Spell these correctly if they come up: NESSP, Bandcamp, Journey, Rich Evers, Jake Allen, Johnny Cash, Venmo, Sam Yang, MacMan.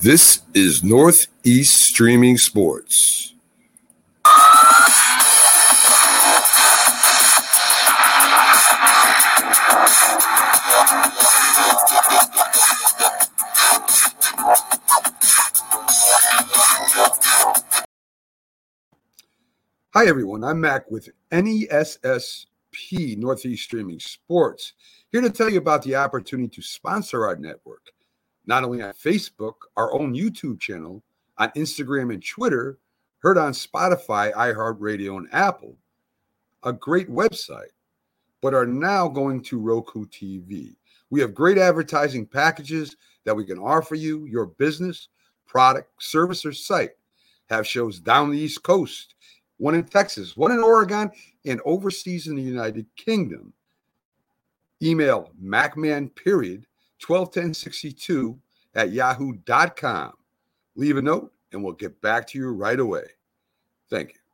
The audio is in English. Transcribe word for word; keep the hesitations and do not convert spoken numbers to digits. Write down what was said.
This is Northeast Streaming Sports. Hi, everyone. I'm Mac with N E S S P, Northeast Streaming Sports, here to tell you about the opportunity to sponsor our network, not only on Facebook, our own YouTube channel, on Instagram and Twitter, heard on Spotify, iHeartRadio, and Apple, a great website, but are now going to Roku T V. We have great advertising packages that we can offer you, your business, product, service, or site. Have shows down the East Coast, one in Texas, one in Oregon, and overseas in the United Kingdom. Email MacMan period twelve ten sixty-two at yahoo dot com. Leave a note, and we'll get back to you right away. Thank you.